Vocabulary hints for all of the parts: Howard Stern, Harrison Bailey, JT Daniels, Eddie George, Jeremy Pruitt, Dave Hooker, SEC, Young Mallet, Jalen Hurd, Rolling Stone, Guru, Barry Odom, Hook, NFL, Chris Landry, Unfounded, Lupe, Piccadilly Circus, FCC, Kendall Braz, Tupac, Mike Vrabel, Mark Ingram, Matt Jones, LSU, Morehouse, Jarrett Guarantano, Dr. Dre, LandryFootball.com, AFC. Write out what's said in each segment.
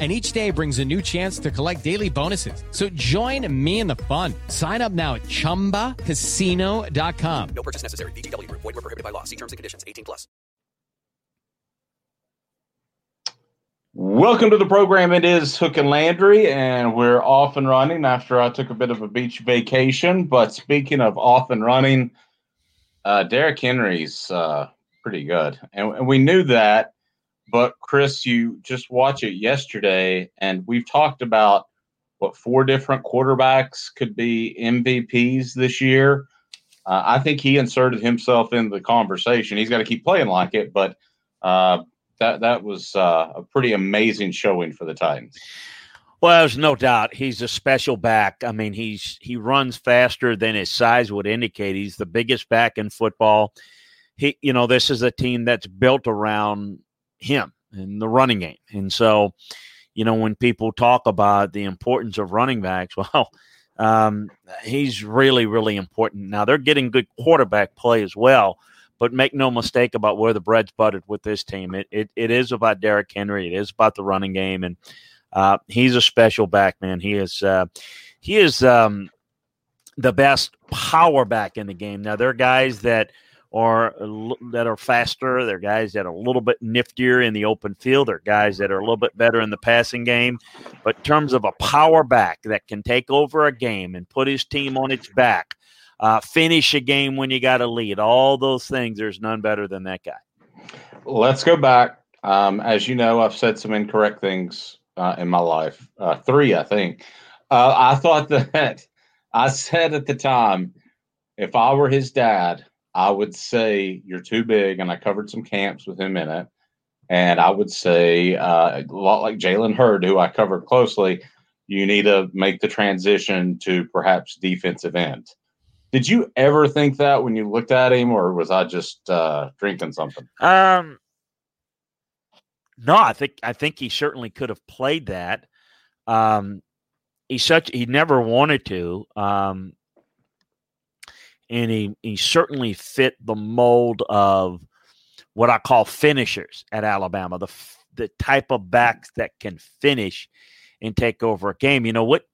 And each day brings a new chance to collect daily bonuses. So join me in the fun. Sign up now at ChumbaCasino.com. No purchase necessary. VGW Group. Void where prohibited by law. See terms and conditions. 18 plus. Welcome to the program. It is Hook and Landry, and we're off and running after I took a bit of a beach vacation. But speaking of off and running, Derrick Henry's pretty good. And we knew that. But, Chris, you just watch it yesterday, and we've talked about, four different quarterbacks could be MVPs this year. I think he inserted himself in the conversation. He's got to keep playing like it, but that was a pretty amazing showing for the Titans. Well, there's no doubt he's a special back. I mean, he runs faster than his size would indicate. He's the biggest back in football. This is a team that's built around him in the running game. And so, when people talk about the importance of running backs, he's really, really important. Now, they're getting good quarterback play as well, but make no mistake about where the bread's buttered with this team. It is about Derrick Henry. It is about the running game, and he's a special back, man. He is the best power back in the game. Now, there are guys that are faster. They're guys that are a little bit niftier in the open field. They're guys that are a little bit better in the passing game. But in terms of a power back that can take over a game and put his team on its back, finish a game when you got a lead, all those things, there's none better than that guy. Let's go back. As you know, I've said some incorrect things in my life. Three, I think. I thought that I said at the time, if I were his dad, I would say you're too big, and I covered some camps with him in it. And I would say a lot like Jalen Hurd, who I covered closely, you need to make the transition to perhaps defensive end. Did you ever think that when you looked at him, or was I just drinking something? No, I think he certainly could have played that. He never wanted to. And he certainly fit the mold of what I call finishers at Alabama, the type of backs that can finish and take over a game. What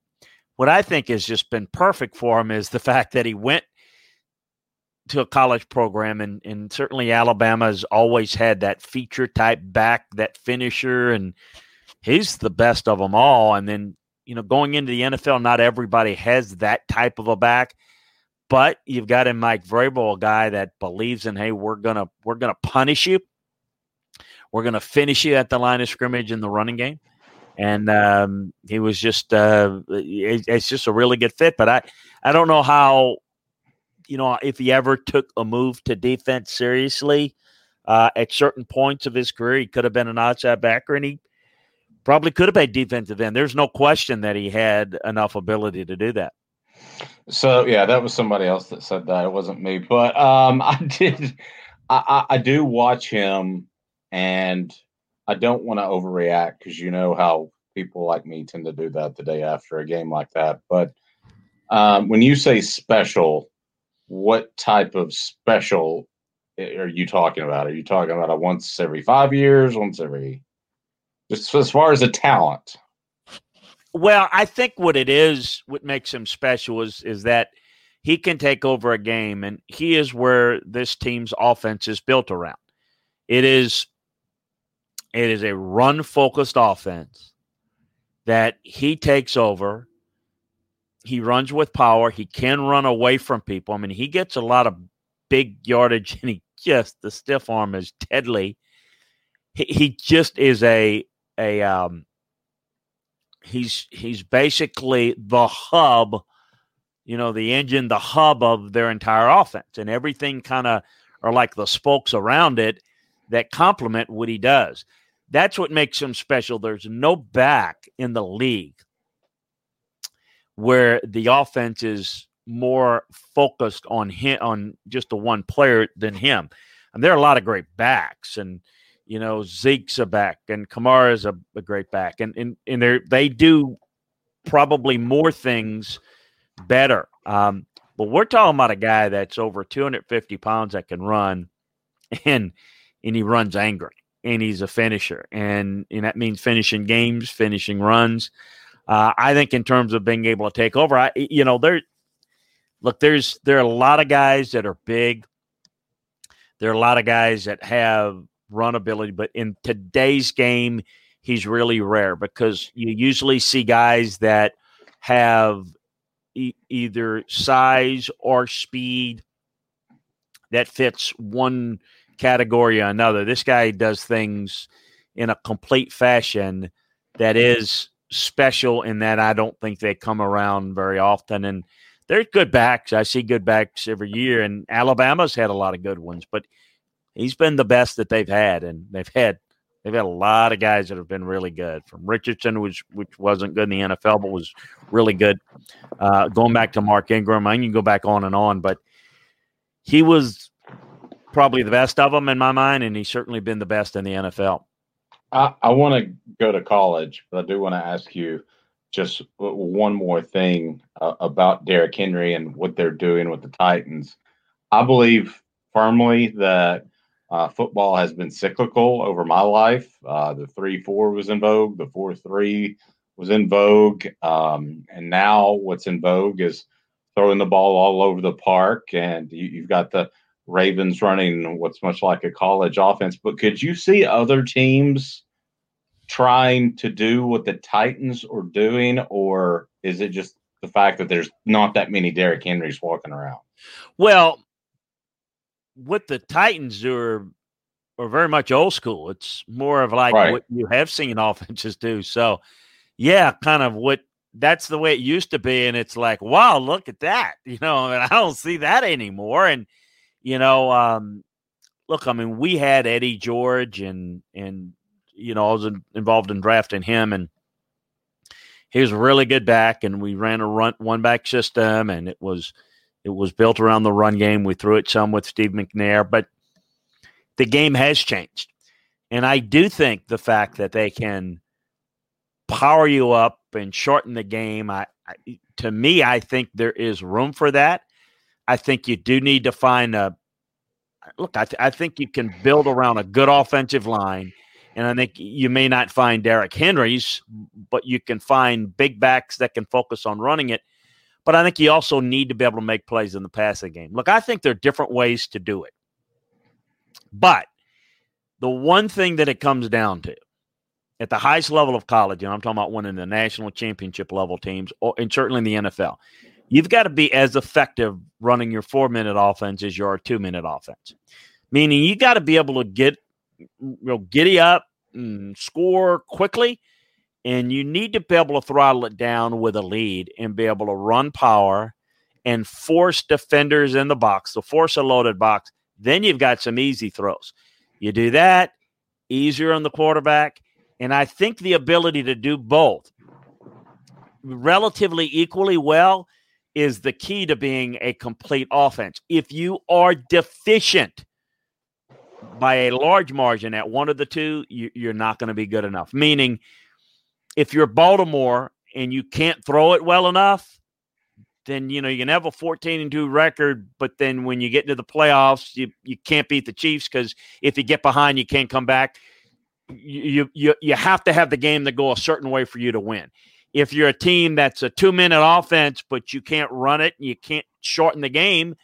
I think has just been perfect for him is the fact that he went to a college program, and certainly Alabama has always had that feature type back, that finisher, and he's the best of them all. And then, going into the NFL, not everybody has that type of a back. But you've got in Mike Vrabel a guy that believes in, hey, we're gonna punish you, we're gonna finish you at the line of scrimmage in the running game, and he was just it's just a really good fit. But I don't know how if he ever took a move to defense seriously at certain points of his career. He could have been an outside backer, and he probably could have played defensive end. There's no question that he had enough ability to do that. So, yeah, that was somebody else that said that. It wasn't me. But I do watch him, and I don't want to overreact because you know how people like me tend to do that the day after a game like that. But when you say special, what type of special are you talking about? Are you talking about a once every 5 years, just as far as a talent? Well, I think what makes him special is that he can take over a game, and he is where this team's offense is built around. It is a run-focused offense that he takes over. He runs with power. He can run away from people. I mean, he gets a lot of big yardage, and he just the stiff arm is deadly. He just is he's basically the hub, you know, the engine, the hub of their entire offense, and everything kind of are like the spokes around it that complement what he does. That's what makes him special. There's no back in the league where the offense is more focused on him, on just the one player than him. And there are a lot of great backs, and, you know, Zeke's a back, and Kamara's a great back, and they do probably more things better. But we're talking about a guy that's over 250 pounds that can run, and he runs angry, and he's a finisher, and that means finishing games, finishing runs. I think in terms of being able to take over, there are a lot of guys that are big. There are a lot of guys that have run ability, but in today's game, he's really rare because you usually see guys that have either size or speed that fits one category or another. This guy does things in a complete fashion that is special in that I don't think they come around very often. And there's good backs. I see good backs every year, and Alabama's had a lot of good ones, but he's been the best that they've had, and they've had a lot of guys that have been really good. From Richardson, which wasn't good in the NFL, but was really good. Going back to Mark Ingram, I can go back on and on, but he was probably the best of them in my mind, and he's certainly been the best in the NFL. I want to go to college, but I do want to ask you just one more thing about Derrick Henry and what they're doing with the Titans. I believe firmly that football has been cyclical over my life. The 3-4 was in vogue. The 4-3 was in vogue. And now what's in vogue is throwing the ball all over the park. And you've got the Ravens running what's much like a college offense. But could you see other teams trying to do what the Titans are doing? Or is it just the fact that there's not that many Derrick Henrys walking around? Well, what the Titans do are very much old school. It's more of like What you have seen offenses do. So, yeah, kind of that's the way it used to be. And it's like, wow, look at that. You know, and I don't see that anymore. And, you know, look, I mean, we had Eddie George and you know, I was involved in drafting him, and he was a really good back, and we ran a one back system, and it was built around the run game. We threw it some with Steve McNair, but the game has changed. And I do think the fact that they can power you up and shorten the game, I think there is room for that. I think you do need to find I think you can build around a good offensive line, and I think you may not find Derrick Henry's, but you can find big backs that can focus on running it. But I think you also need to be able to make plays in the passing game. Look, I think there are different ways to do it. But the one thing that it comes down to at the highest level of college, and I'm talking about winning the national championship level teams, and certainly in the NFL, you've got to be as effective running your 4-minute offense as your 2-minute offense. Meaning you got to be able to get, you know, giddy up and score quickly. And you need to be able to throttle it down with a lead and be able to run power and force defenders in the box, to force a loaded box. Then you've got some easy throws. You do that, easier on the quarterback. And I think the ability to do both relatively equally well is the key to being a complete offense. If you are deficient by a large margin at one of the two, you're not going to be good enough, meaning – if you're Baltimore and you can't throw it well enough, then, you know, you can have a 14-2 record, but then when you get into the playoffs, you can't beat the Chiefs because if you get behind, you can't come back. You have to have the game to go a certain way for you to win. If you're a team that's a 2-minute offense, but you can't run it and you can't shorten the game,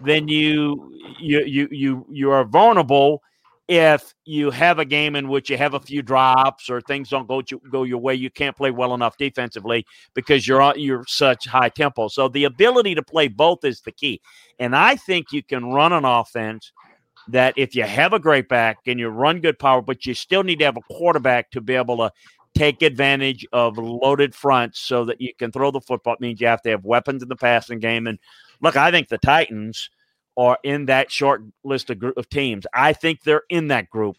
then you are vulnerable. If you have a game in which you have a few drops or things don't go your way, you can't play well enough defensively because you're such high tempo. So the ability to play both is the key. And I think you can run an offense that if you have a great back and you run good power, but you still need to have a quarterback to be able to take advantage of loaded fronts so that you can throw the football. It means you have to have weapons in the passing game. And look, I think the Titans are in that short list of group of teams. I think they're in that group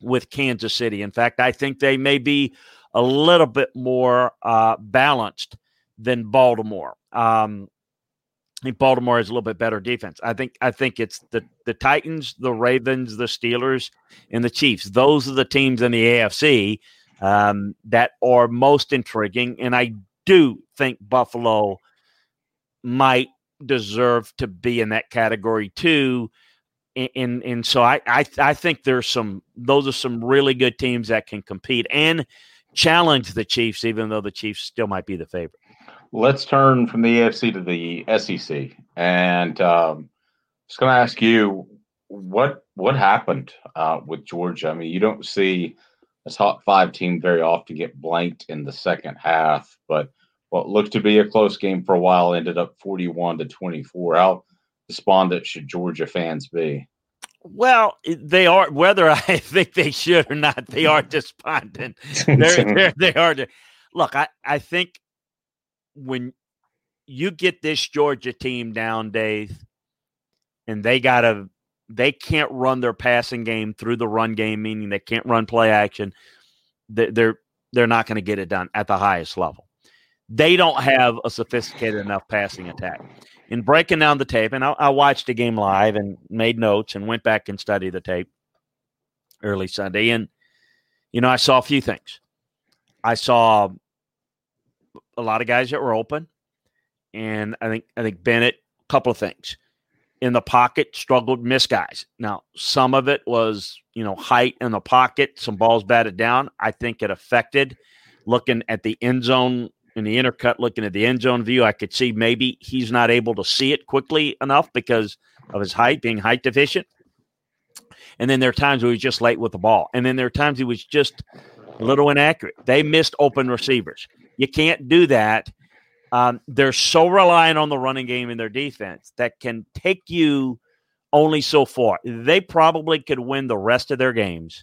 with Kansas City. In fact, I think they may be a little bit more balanced than Baltimore. I think Baltimore has a little bit better defense. I think it's the Titans, the Ravens, the Steelers, and the Chiefs. Those are the teams in the AFC that are most intriguing. And I do think Buffalo might deserve to be in that category too. And so I think those are some really good teams that can compete and challenge the Chiefs, even though the Chiefs still might be the favorite. Let's turn from the AFC to the SEC. And I was going to ask you, what happened with Georgia? I mean, you don't see a top five team very often get blanked in the second half, but what looked to be a close game for a while ended up 41-24. How despondent should Georgia fans be? Well, they are, whether I think they should or not, they are despondent. They are. Look, I think when you get this Georgia team down, Dave, and they can't run their passing game through the run game, meaning they can't run play action, they're not going to get it done at the highest level. They don't have a sophisticated enough passing attack. In breaking down the tape, and I watched the game live and made notes and went back and studied the tape early Sunday, and, you know, I saw a few things. I saw a lot of guys that were open, and I think Bennett, a couple of things. In the pocket, struggled, missed guys. Now, some of it was, you know, height in the pocket, some balls batted down. I think it affected looking at the end zone. In the intercut, looking at the end zone view, I could see maybe he's not able to see it quickly enough because of his height, being height deficient. And then there are times where he was just late with the ball. And then there are times he was just a little inaccurate. They missed open receivers. You can't do that. They're so reliant on the running game in their defense that can take you only so far. They probably could win the rest of their games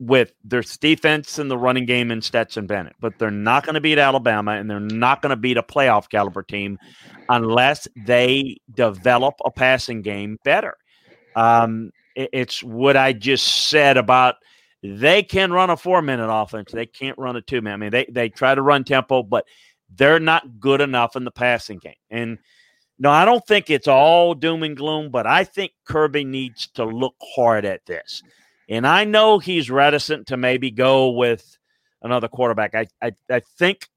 with their defense and the running game in Stetson Bennett, but they're not going to beat Alabama, and they're not going to beat a playoff caliber team unless they develop a passing game better. It's what I just said about they can run a 4-minute offense. They can't run a 2-minute. I mean, they try to run tempo, but they're not good enough in the passing game. And no, I don't think it's all doom and gloom, but I think Kirby needs to look hard at this. And I know he's reticent to maybe go with another quarterback. I think,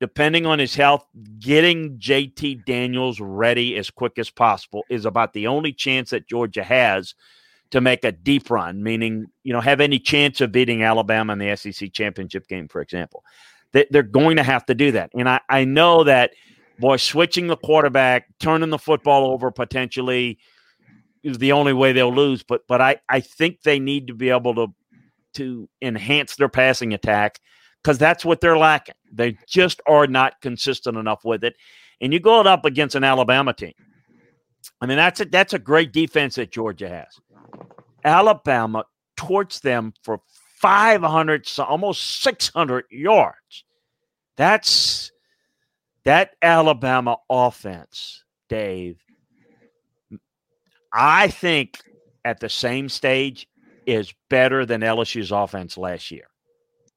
depending on his health, getting JT Daniels ready as quick as possible is about the only chance that Georgia has to make a deep run, meaning, you know, have any chance of beating Alabama in the SEC championship game, for example. They're going to have to do that. And I know that, boy, switching the quarterback, turning the football over potentially – is the only way they'll lose, but I think they need to be able to enhance their passing attack because that's what they're lacking. They just are not consistent enough with it. And you go it up against an Alabama team. I mean, that's a great defense that Georgia has. Alabama torched them for 500, almost 600 yards. That's that Alabama offense, Dave, I think at the same stage is better than LSU's offense last year.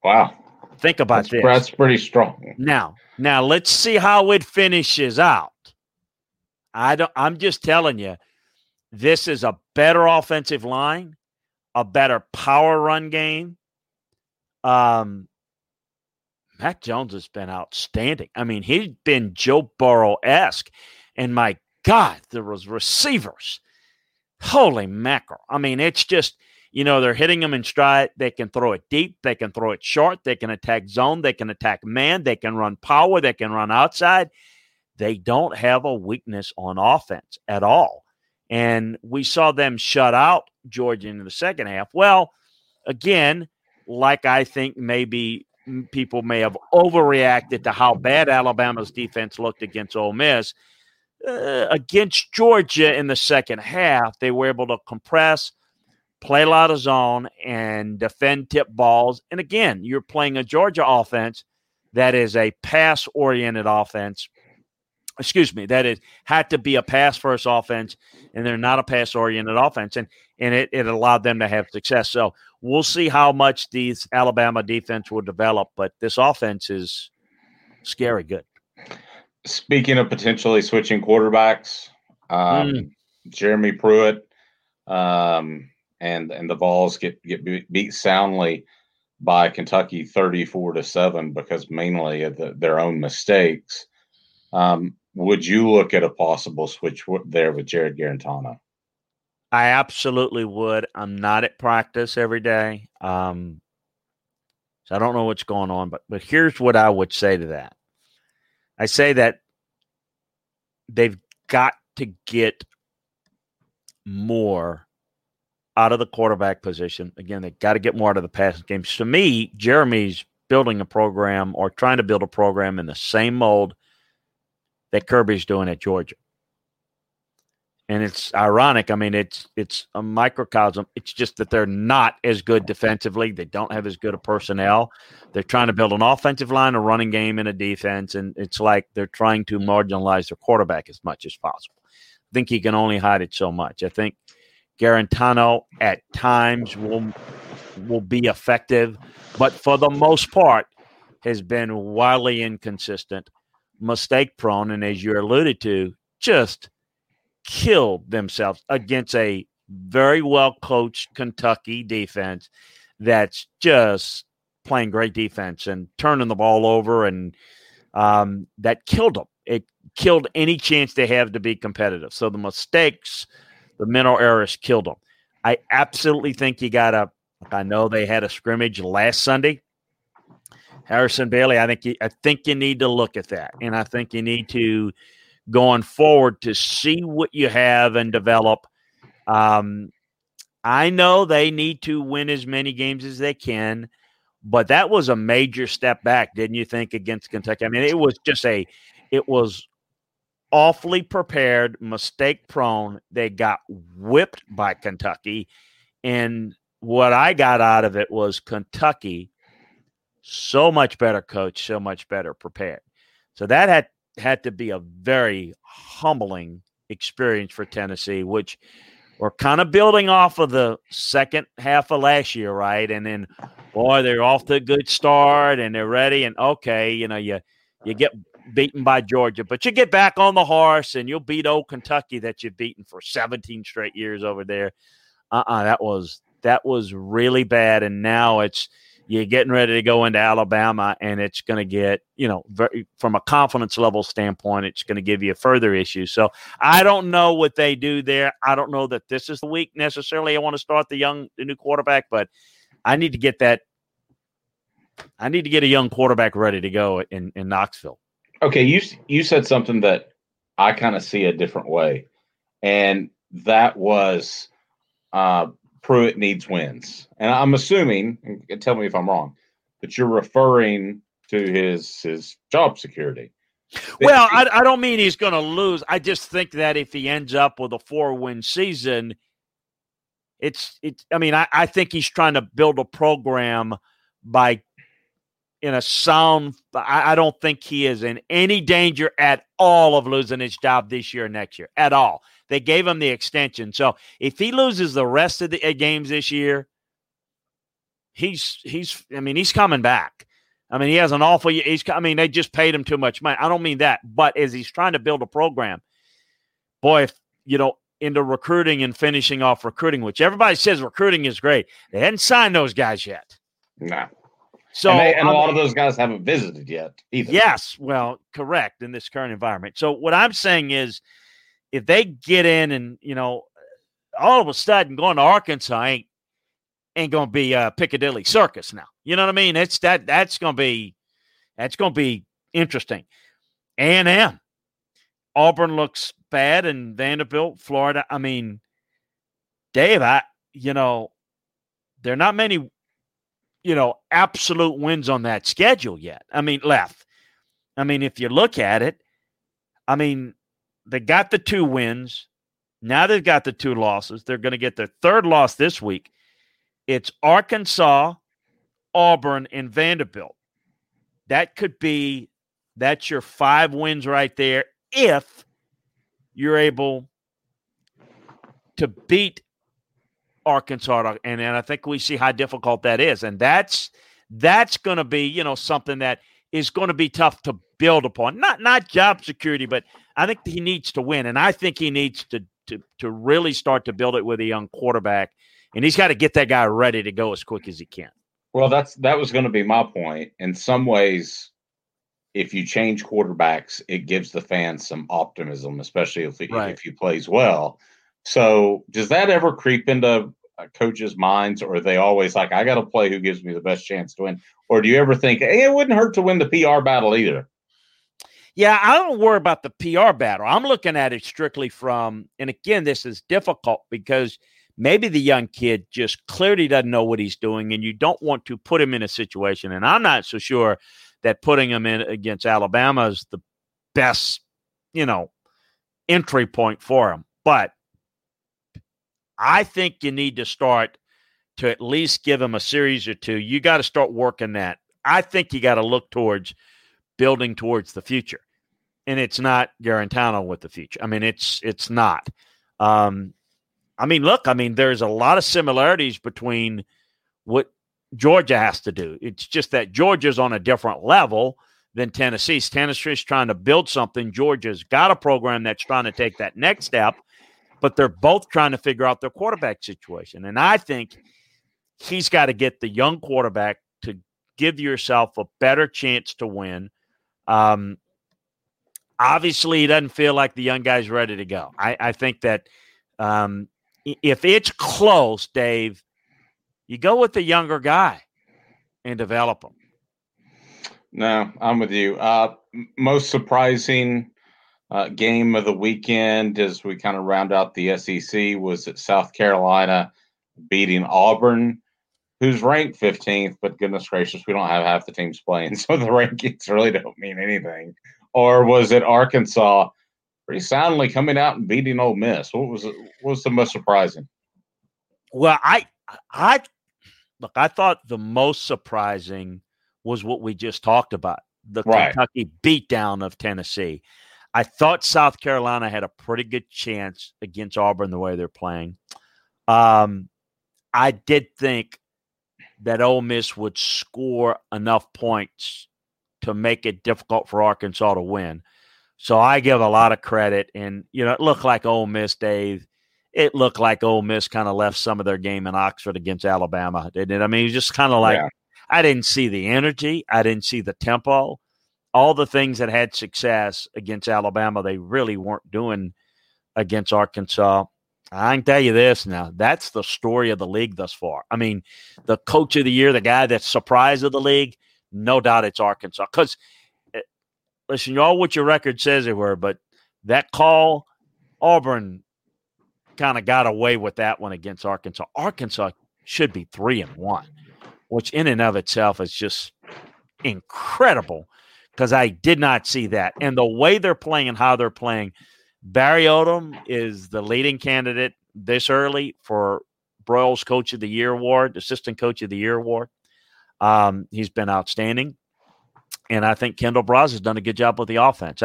Wow. Think about this. That's pretty strong. Now let's see how it finishes out. I'm just telling you, this is a better offensive line, a better power run game. Matt Jones has been outstanding. I mean, he's been Joe Burrow-esque. And my God, there was receivers. Holy mackerel. I mean, it's just, you know, they're hitting them in stride. They can throw it deep. They can throw it short. They can attack zone. They can attack man. They can run power. They can run outside. They don't have a weakness on offense at all. And we saw them shut out Georgia in the second half. Well, again, like I think maybe people may have overreacted to how bad Alabama's defense looked against Ole Miss. against Georgia in the second half, they were able to compress, play a lot of zone, and defend tip balls. And again, you're playing a Georgia offense that is a pass-oriented offense. Excuse me, that it had to be a pass-first offense, and they're not a pass-oriented offense, and it allowed them to have success. So we'll see how much these Alabama defense will develop, but this offense is scary good. Speaking of potentially switching quarterbacks, Jeremy Pruitt and the Vols get beat soundly by Kentucky 34-7 because mainly of their own mistakes. Would you look at a possible switch there with Jarrett Guarantano? I absolutely would. I'm not at practice every day. So I don't know what's going on, but here's what I would say to that. I say that they've got to get more out of the quarterback position. Again, they've got to get more out of the passing game. To me, Jeremy's building a program or trying to build a program in the same mold that Kirby's doing at Georgia. And it's ironic. I mean, it's a microcosm. It's just that they're not as good defensively. They don't have as good a personnel. They're trying to build an offensive line, a running game, and a defense, and it's like they're trying to marginalize their quarterback as much as possible. I think he can only hide it so much. I think Guarantano at times will be effective, but for the most part has been wildly inconsistent, mistake-prone, and as you alluded to, just killed themselves against a very well-coached Kentucky defense that's just playing great defense and turning the ball over, and that killed them. It killed any chance they have to be competitive. So the mistakes, the mental errors killed them. I absolutely think you got to – I know they had a scrimmage last Sunday. Harrison Bailey, I think you need to look at that, and I think you need to, going forward, to see what you have and develop. I know they need to win as many games as they can, but that was a major step back, didn't you think, against Kentucky? I mean, it was awfully prepared, mistake-prone. They got whipped by Kentucky, and what I got out of it was Kentucky – so much better coach, so much better prepared. So that had to be a very humbling experience for Tennessee, which we're kind of building off of the second half of last year, right? And then, boy, they're off to a good start, and they're ready, and okay, you know, you get beaten by Georgia, but you get back on the horse, and you'll beat old Kentucky that you've beaten for 17 straight years over there. That was really bad, and now it's – you're getting ready to go into Alabama, and it's going to get, you know, from a confidence level standpoint, it's going to give you further issues. So I don't know what they do there. I don't know that this is the week necessarily. I want to start the new quarterback, but I need to get that. I need to get a young quarterback ready to go in Knoxville. Okay, you said something that I kind of see a different way, and that was Pruitt needs wins. And I'm assuming, and tell me if I'm wrong, that you're referring to his job security. Well, I don't mean he's going to lose. I just think that if he ends up with a 4-win season, I think he's trying to build a program I don't think he is in any danger at all of losing his job this year or next year at all. They gave him the extension. So if he loses the rest of the games this year, he's coming back. I mean, he has an awful year. They just paid him too much money. I don't mean that, but as he's trying to build a program, boy, if, you know, into recruiting and finishing off recruiting, which everybody says recruiting is great. They hadn't signed those guys yet. No. So, and a lot of those guys haven't visited yet either. Yes, well, correct, in this current environment. So what I'm saying is if they get in and, you know, all of a sudden going to Arkansas ain't going to be a Piccadilly Circus now. You know what I mean? It's that's going to be interesting. A&M. Auburn looks bad, and Vanderbilt, Florida. I mean, Dave, there are not many – you know, absolute wins on that schedule yet. I mean, left. I mean, if you look at it, I mean, They got the 2 wins. Now they've got the 2 losses. They're going to get their 3rd loss this week. It's Arkansas, Auburn, and Vanderbilt. That could be – that's your 5 wins right there if you're able to beat Arkansas. And I think we see how difficult that is. And that's going to be, you know, something that is going to be tough to build upon. Not job security, but I think he needs to win. And I think he needs to really start to build it with a young quarterback. And he's got to get that guy ready to go as quick as he can. Well, that was going to be my point. In some ways, if you change quarterbacks, it gives the fans some optimism, especially if he plays well. So does that ever creep into coaches' minds, or are they always like, I got to play who gives me the best chance to win? Or do you ever think, hey, it wouldn't hurt to win the PR battle either? Yeah, I don't worry about the PR battle. I'm looking at it strictly from, and again, this is difficult because maybe the young kid just clearly doesn't know what he's doing, and you don't want to put him in a situation. And I'm not so sure that putting him in against Alabama is the best, you know, entry point for him. But I think you need to start to at least give him a series or two. You got to start working that. I think you got to look towards building towards the future. And it's not Guarantano with the future. I mean, it's not. There's a lot of similarities between what Georgia has to do. It's just that Georgia's on a different level than Tennessee's. Tennessee's trying to build something. Georgia's got a program that's trying to take that next step, but they're both trying to figure out their quarterback situation. And I think he's got to get the young quarterback to give yourself a better chance to win. Obviously, he doesn't feel like the young guy's ready to go. I think that if it's close, Dave, you go with the younger guy and develop him. No, I'm with you. Most surprising game of the weekend as we kind of round out the SEC was at South Carolina beating Auburn, who's ranked 15th, but goodness gracious, we don't have half the teams playing, so the rankings really don't mean anything. Or was it Arkansas pretty soundly coming out and beating Ole Miss? What was the most surprising? Well, I thought the most surprising was what we just talked about, the Kentucky beatdown of Tennessee. I thought South Carolina had a pretty good chance against Auburn the way they're playing. I did think that Ole Miss would score enough points to make it difficult for Arkansas to win. So I give a lot of credit. And, you know, it looked like Ole Miss, Dave. It looked like Ole Miss kind of left some of their game in Oxford against Alabama, didn't it? I mean, it was just kind of like I didn't see the energy. I didn't see the tempo. All the things that had success against Alabama, they really weren't doing against Arkansas. I can tell you this now. That's the story of the league thus far. I mean, the coach of the year, the guy that's surprise of the league, no doubt it's Arkansas. Because, listen, you all what your record says they were, but that call, Auburn kind of got away with that one against Arkansas. Arkansas should be 3-1, which in and of itself is just incredible. Because I did not see that. And the way they're playing and how they're playing, Barry Odom is the leading candidate this early for Broyles Coach of the Year Award, Assistant Coach of the Year Award. He's been outstanding. And I think Kendall Braz has done a good job with the offense.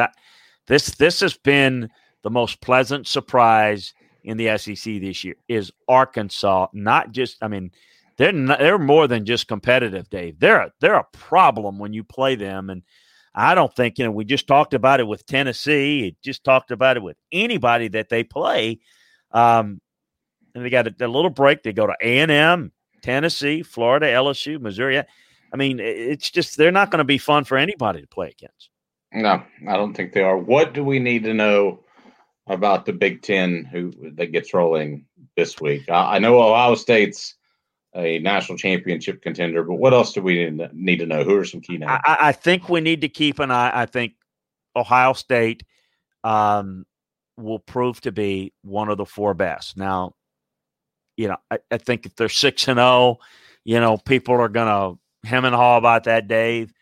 This has been the most pleasant surprise in the SEC this year is Arkansas. Not just, I mean, they're more than just competitive, Dave. They're a problem when you play them. And I don't think, you know, we just talked about it with Tennessee. Just talked about it with anybody that they play. And they got a little break. They go to A&M, Tennessee, Florida, LSU, Missouri. I mean, it's just they're not going to be fun for anybody to play against. No, I don't think they are. What do we need to know about the Big Ten that gets rolling this week? I know Ohio State's a national championship contender, but what else do we need to know? Who are some key names? I think we need to keep an eye. I think Ohio State will prove to be one of the 4 best. Now, you know, I think if they're 6-0, you know, people are going to hem and haw about that, Dave.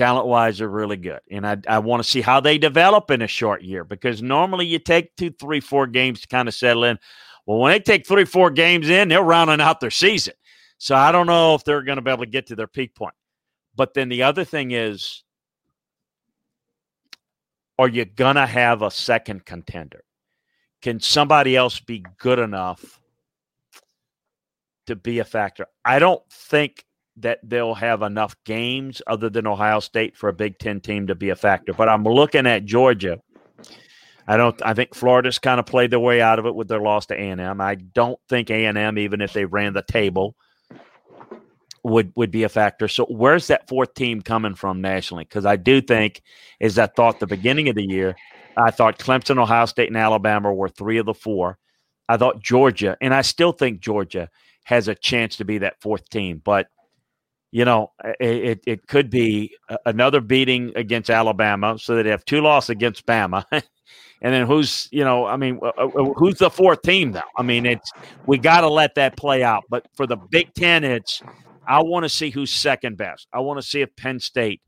talent-wise are really good. And I want to see how they develop in a short year, because normally you take 2, 3, 4 games to kind of settle in. Well, when they take 3, 4 games in, they're rounding out their season. So I don't know if they're going to be able to get to their peak point. But then the other thing is, are you going to have a second contender? Can somebody else be good enough to be a factor? I don't think that they'll have enough games other than Ohio State for a Big Ten team to be a factor. But I'm looking at Georgia. I think Florida's kind of played their way out of it with their loss to A&M. I don't think A&M, even if they ran the table, would be a factor. So where's that fourth team coming from nationally? Because I do think, as I thought the beginning of the year, I thought Clemson, Ohio State, and Alabama were 3 of the 4. I thought Georgia, and I still think Georgia has a chance to be that fourth team. But, you know, it could be another beating against Alabama, so that they have 2 losses against Bama. And then who's the fourth team, though? I mean, we got to let that play out. But for the Big Ten, I want to see who's second best. I want to see if Penn State,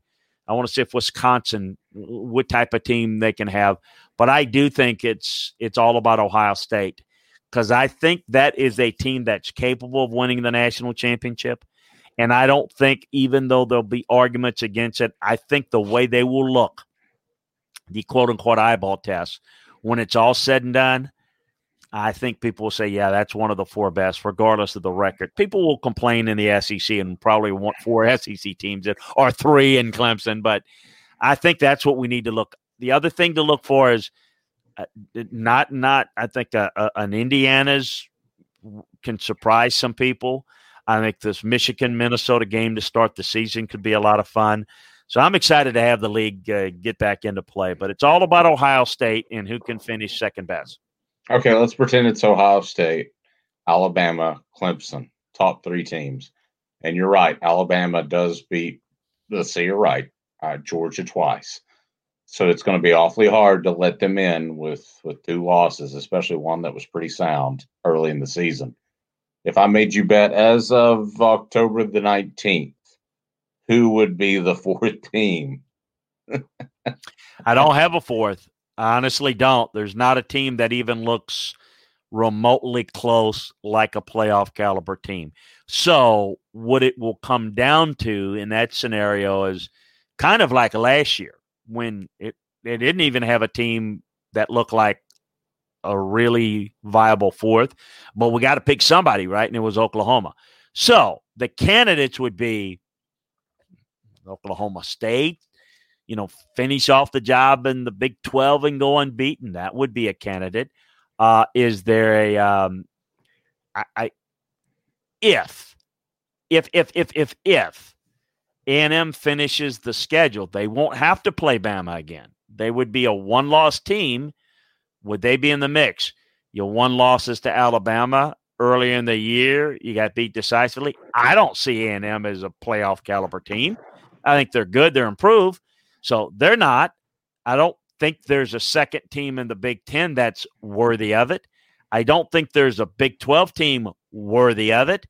I want to see if Wisconsin, what type of team they can have. But I do think it's all about Ohio State, because I think that is a team that's capable of winning the national championship. And I don't think, even though there'll be arguments against it, I think the way they will look, the quote-unquote eyeball test, when it's all said and done, I think people will say, yeah, that's one of the 4 best, regardless of the record. People will complain in the SEC and probably want 4 SEC teams or 3 in Clemson, but I think that's what we need to look. The other thing to look for is an Indiana's can surprise some people. I think this Michigan-Minnesota game to start the season could be a lot of fun. So I'm excited to have the league get back into play. But it's all about Ohio State and who can finish second best. Okay, let's pretend it's Ohio State, Alabama, Clemson, top 3 teams. And you're right, Alabama does beat, let's say you're right, Georgia twice. So it's going to be awfully hard to let them in with 2 losses, especially one that was pretty sound early in the season. If I made you bet as of October the 19th, who would be the fourth team? I don't have a fourth. I honestly don't. There's not a team that even looks remotely close like a playoff caliber team. So what it will come down to in that scenario is kind of like last year, when it didn't even have a team that looked like a really viable fourth, but we got to pick somebody, right? And it was Oklahoma. So the candidates would be Oklahoma State, finish off the job in the Big 12 and go unbeaten. That would be a candidate. Is there a if A&M finishes the schedule, they won't have to play Bama again. They would be a one-loss team. Would they be in the mix? Your one loss is to Alabama early in the year. You got beat decisively. I don't see A&M as a playoff caliber team. I think they're good. They're improved. So they're not. I don't think there's a second team in the Big Ten that's worthy of it. I don't think there's a Big 12 team worthy of it.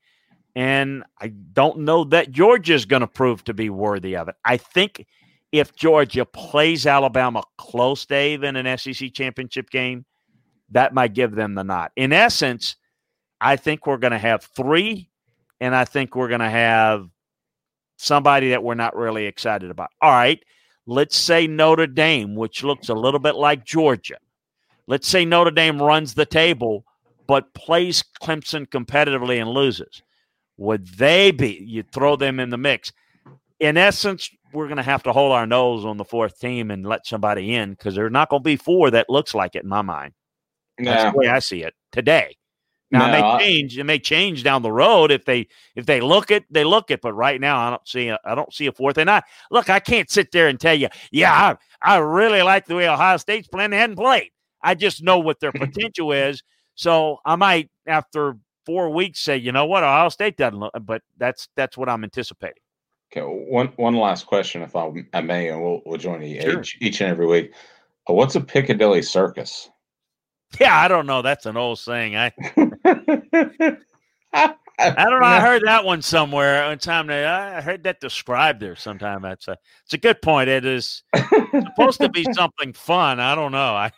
And I don't know that Georgia's going to prove to be worthy of it. I think if Georgia plays Alabama close, Dave, in an SEC championship game, that might give them the nod. In essence, I think we're going to have 3, and I think we're going to have somebody that we're not really excited about. All right, let's say Notre Dame, which looks a little bit like Georgia. Let's say Notre Dame runs the table but plays Clemson competitively and loses. Would they be? You throw them in the mix. In essence, we're going to have to hold our nose on the fourth team and let somebody in, because there's not going to be 4 that looks like it in my mind. That's the way I see it today. Now, it may change down the road if they look it, they look it. But right now, I don't see a fourth. And I can't sit there and tell you, yeah, I really like the way Ohio State's playing. They hadn't played. I just know what their potential is. So I might, after 4 weeks, say, you know what, Ohio State doesn't look. But that's what I'm anticipating. Okay, one last question, if I may, and we'll join you each and every week. What's a Piccadilly Circus? Yeah, I don't know. That's an old saying. I don't know. I heard that one somewhere on time. I heard that described there sometime. It's a good point. It is supposed to be something fun. I don't know. I've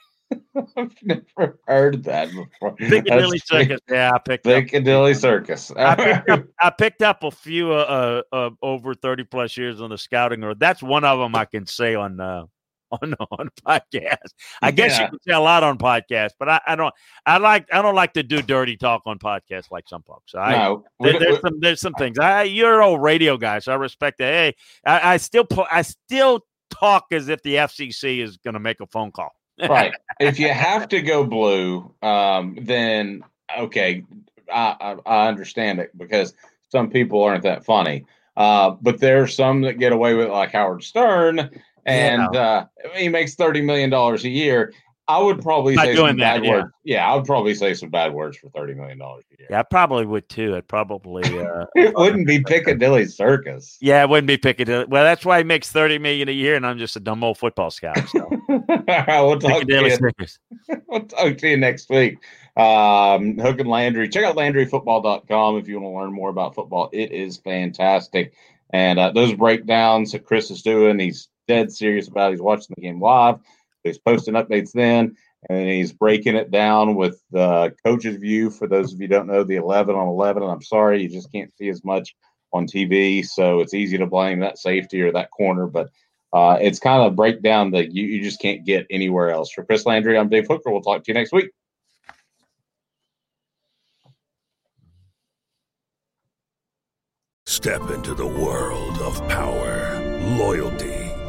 never heard that before. Piccadilly Circus. Yeah, I picked up. Piccadilly Circus. I picked up a few over 30 plus years on the scouting road. That's one of them I can say on podcast. I guess you can say a lot on podcast, but I don't like to do dirty talk on podcasts like some folks. There's some things. You're an old radio guy, so I respect that. Hey, I still talk as if the FCC is going to make a phone call. Right. If you have to go blue, then okay, I understand it because some people aren't that funny. But there are some that get away with it, like Howard Stern, and he makes $30 million a year. I would probably say some bad words. Yeah, I would probably say some bad words for $30 million a year. Yeah, I probably would too. I'd probably it wouldn't be Piccadilly Circus. Yeah, it wouldn't be Piccadilly. Well, that's why he makes $30 million a year, and I'm just a dumb old football scout. So. All right, we'll talk to you next week. Hook and Landry. Check out LandryFootball.com if you want to learn more about football. It is fantastic, and those breakdowns that Chris is doing, he's dead serious about. He's watching the game live. He's posting updates then, and he's breaking it down with the coach's view. For those of you who don't know, the 11 on 11, and I'm sorry, you just can't see as much on TV, so it's easy to blame that safety or that corner, but it's kind of a breakdown that you just can't get anywhere else. For Chris Landry, I'm Dave Hooker. We'll talk to you next week. Step into the world of power, loyalty,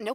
No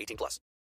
18 plus.